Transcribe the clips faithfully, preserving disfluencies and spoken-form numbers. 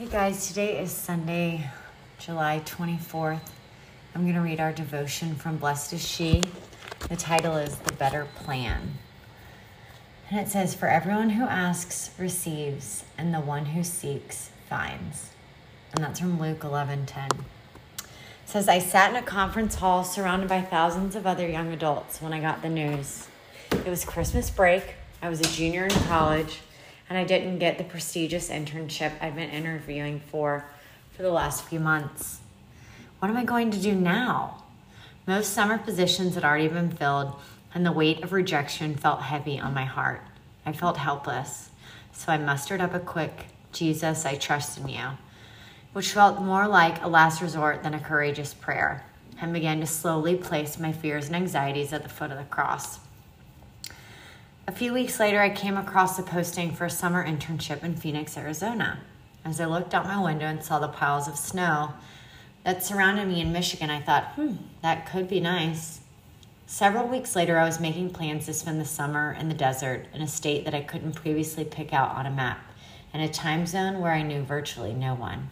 Hey guys, today is Sunday, July twenty-fourth. I'm going to read our devotion from Blessed Is She. The title is The Better Plan. And it says, "For everyone who asks, receives, and the one who seeks, finds." And that's from Luke eleven ten. It says, "I sat in a conference hall surrounded by thousands of other young adults when I got the news. It was Christmas break. I was a junior in college, and I didn't get the prestigious internship I've been interviewing for for the last few months. What am I going to do now? Most summer positions had already been filled, and the weight of rejection felt heavy on my heart. I felt helpless, so I mustered up a quick, 'Jesus, I trust in you,' which felt more like a last resort than a courageous prayer, and began to slowly place my fears and anxieties at the foot of the cross. A few weeks later, I came across a posting for a summer internship in Phoenix, Arizona. As I looked out my window and saw the piles of snow that surrounded me in Michigan, I thought, hmm, that could be nice. Several weeks later, I was making plans to spend the summer in the desert in a state that I couldn't previously pick out on a map, in a time zone where I knew virtually no one.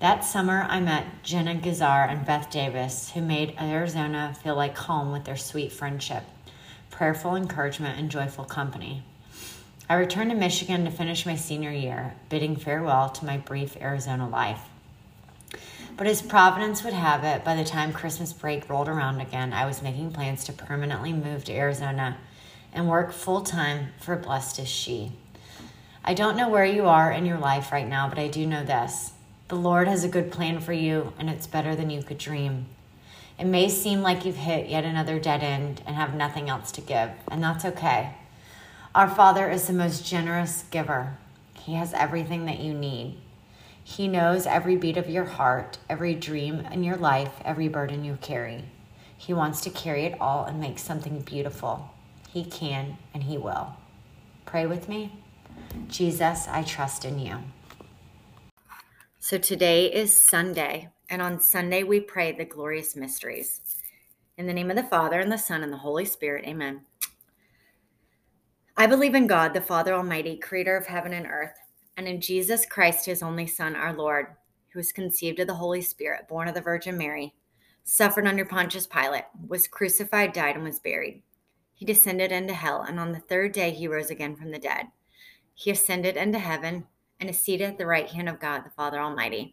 That summer, I met Jenna Gazar and Beth Davis, who made Arizona feel like home with their sweet friendship, prayerful encouragement, and joyful company. I returned to Michigan to finish my senior year, bidding farewell to my brief Arizona life. But as Providence would have it, by the time Christmas break rolled around again, I was making plans to permanently move to Arizona and work full-time for Blessed Is She. I don't know where you are in your life right now, but I do know this. The Lord has a good plan for you, and it's better than you could dream. It may seem like you've hit yet another dead end and have nothing else to give, and that's okay. Our Father is the most generous giver. He has everything that you need. He knows every beat of your heart, every dream in your life, every burden you carry. He wants to carry it all and make something beautiful. He can and He will. Pray with me. Jesus, I trust in you." So today is Sunday. And on Sunday, we pray the Glorious Mysteries. In the name of the Father, and the Son, and the Holy Spirit, amen. I believe in God, the Father Almighty, creator of heaven and earth, and in Jesus Christ, his only Son, our Lord, who was conceived of the Holy Spirit, born of the Virgin Mary, suffered under Pontius Pilate, was crucified, died, and was buried. He descended into hell, and on the third day he rose again from the dead. He ascended into heaven, and is seated at the right hand of God, the Father Almighty.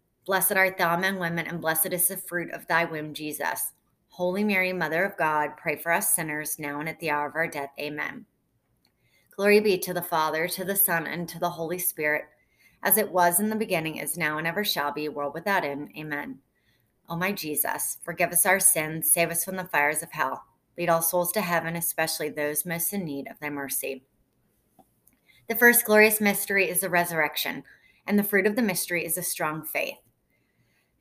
Blessed art thou among women, and blessed is the fruit of thy womb, Jesus. Holy Mary, Mother of God, pray for us sinners, now and at the hour of our death. Amen. Glory be to the Father, to the Son, and to the Holy Spirit, as it was in the beginning, is now, and ever shall be, world without end. Amen. O my Jesus, forgive us our sins, save us from the fires of hell. Lead all souls to heaven, especially those most in need of thy mercy. The first glorious mystery is the resurrection, and the fruit of the mystery is a strong faith.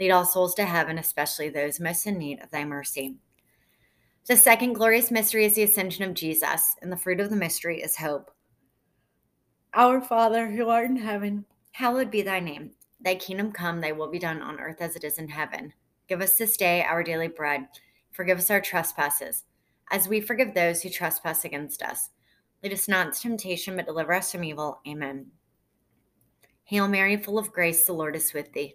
Lead all souls to heaven, especially those most in need of thy mercy. The second glorious mystery is the ascension of Jesus, and the fruit of the mystery is hope. Our Father, who art in heaven, hallowed be thy name. Thy kingdom come, thy will be done on earth as it is in heaven. Give us this day our daily bread. Forgive us our trespasses, as we forgive those who trespass against us. Lead us not into temptation, but deliver us from evil. Amen. Hail Mary, full of grace, the Lord is with thee.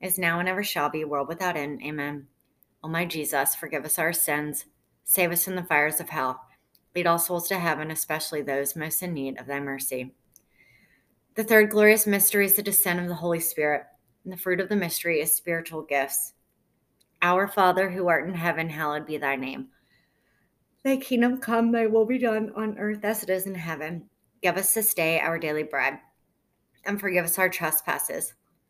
is now, and ever shall be, world without end. Amen. O my Jesus, forgive us our sins, save us from the fires of hell. Lead all souls to heaven, especially those most in need of thy mercy. The third glorious mystery is the descent of the Holy Spirit, and the fruit of the mystery is spiritual gifts. Our Father, who art in heaven, hallowed be thy name. Thy kingdom come, thy will be done on earth as it is in heaven. Give us this day our daily bread, and forgive us our trespasses,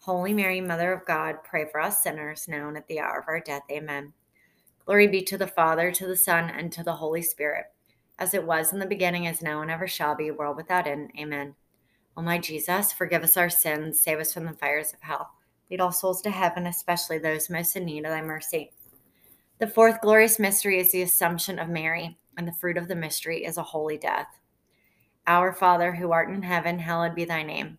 Holy Mary, Mother of God, pray for us sinners, now and at the hour of our death. Amen. Glory be to the Father, to the Son, and to the Holy Spirit, as it was in the beginning, is now, and ever shall be, world without end. Amen. O my Jesus, forgive us our sins, save us from the fires of hell. Lead all souls to heaven, especially those most in need of thy mercy. The fourth glorious mystery is the Assumption of Mary, and the fruit of the mystery is a holy death. Our Father, who art in heaven, hallowed be thy name.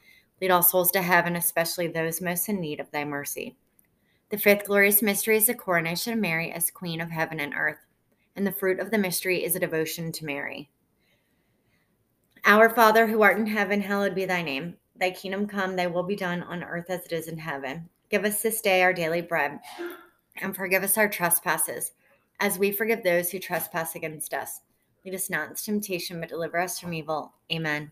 Lead all souls to heaven, especially those most in need of thy mercy. The fifth glorious mystery is the coronation of Mary as Queen of Heaven and Earth, and the fruit of the mystery is a devotion to Mary. Our Father, who art in heaven, hallowed be thy name. Thy kingdom come, thy will be done on earth as it is in heaven. Give us this day our daily bread, and forgive us our trespasses, as we forgive those who trespass against us. Lead us not into temptation, but deliver us from evil. Amen.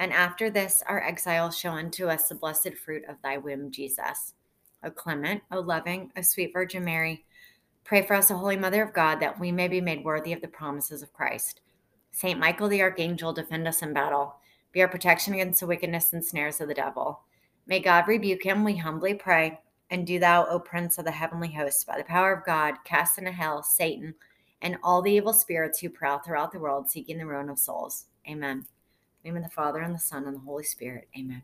And after this, our exile, show unto us the blessed fruit of thy womb, Jesus. O clement, O loving, O sweet Virgin Mary, pray for us, O Holy Mother of God, that we may be made worthy of the promises of Christ. Saint Michael the Archangel, defend us in battle. Be our protection against the wickedness and snares of the devil. May God rebuke him, we humbly pray. And do thou, O Prince of the heavenly hosts, by the power of God, cast into hell Satan and all the evil spirits who prowl throughout the world, seeking the ruin of souls. Amen. In the name of the Father, and the Son, and the Holy Spirit. Amen.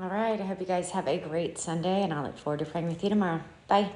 All right. I hope you guys have a great Sunday, and I'll look forward to praying with you tomorrow. Bye.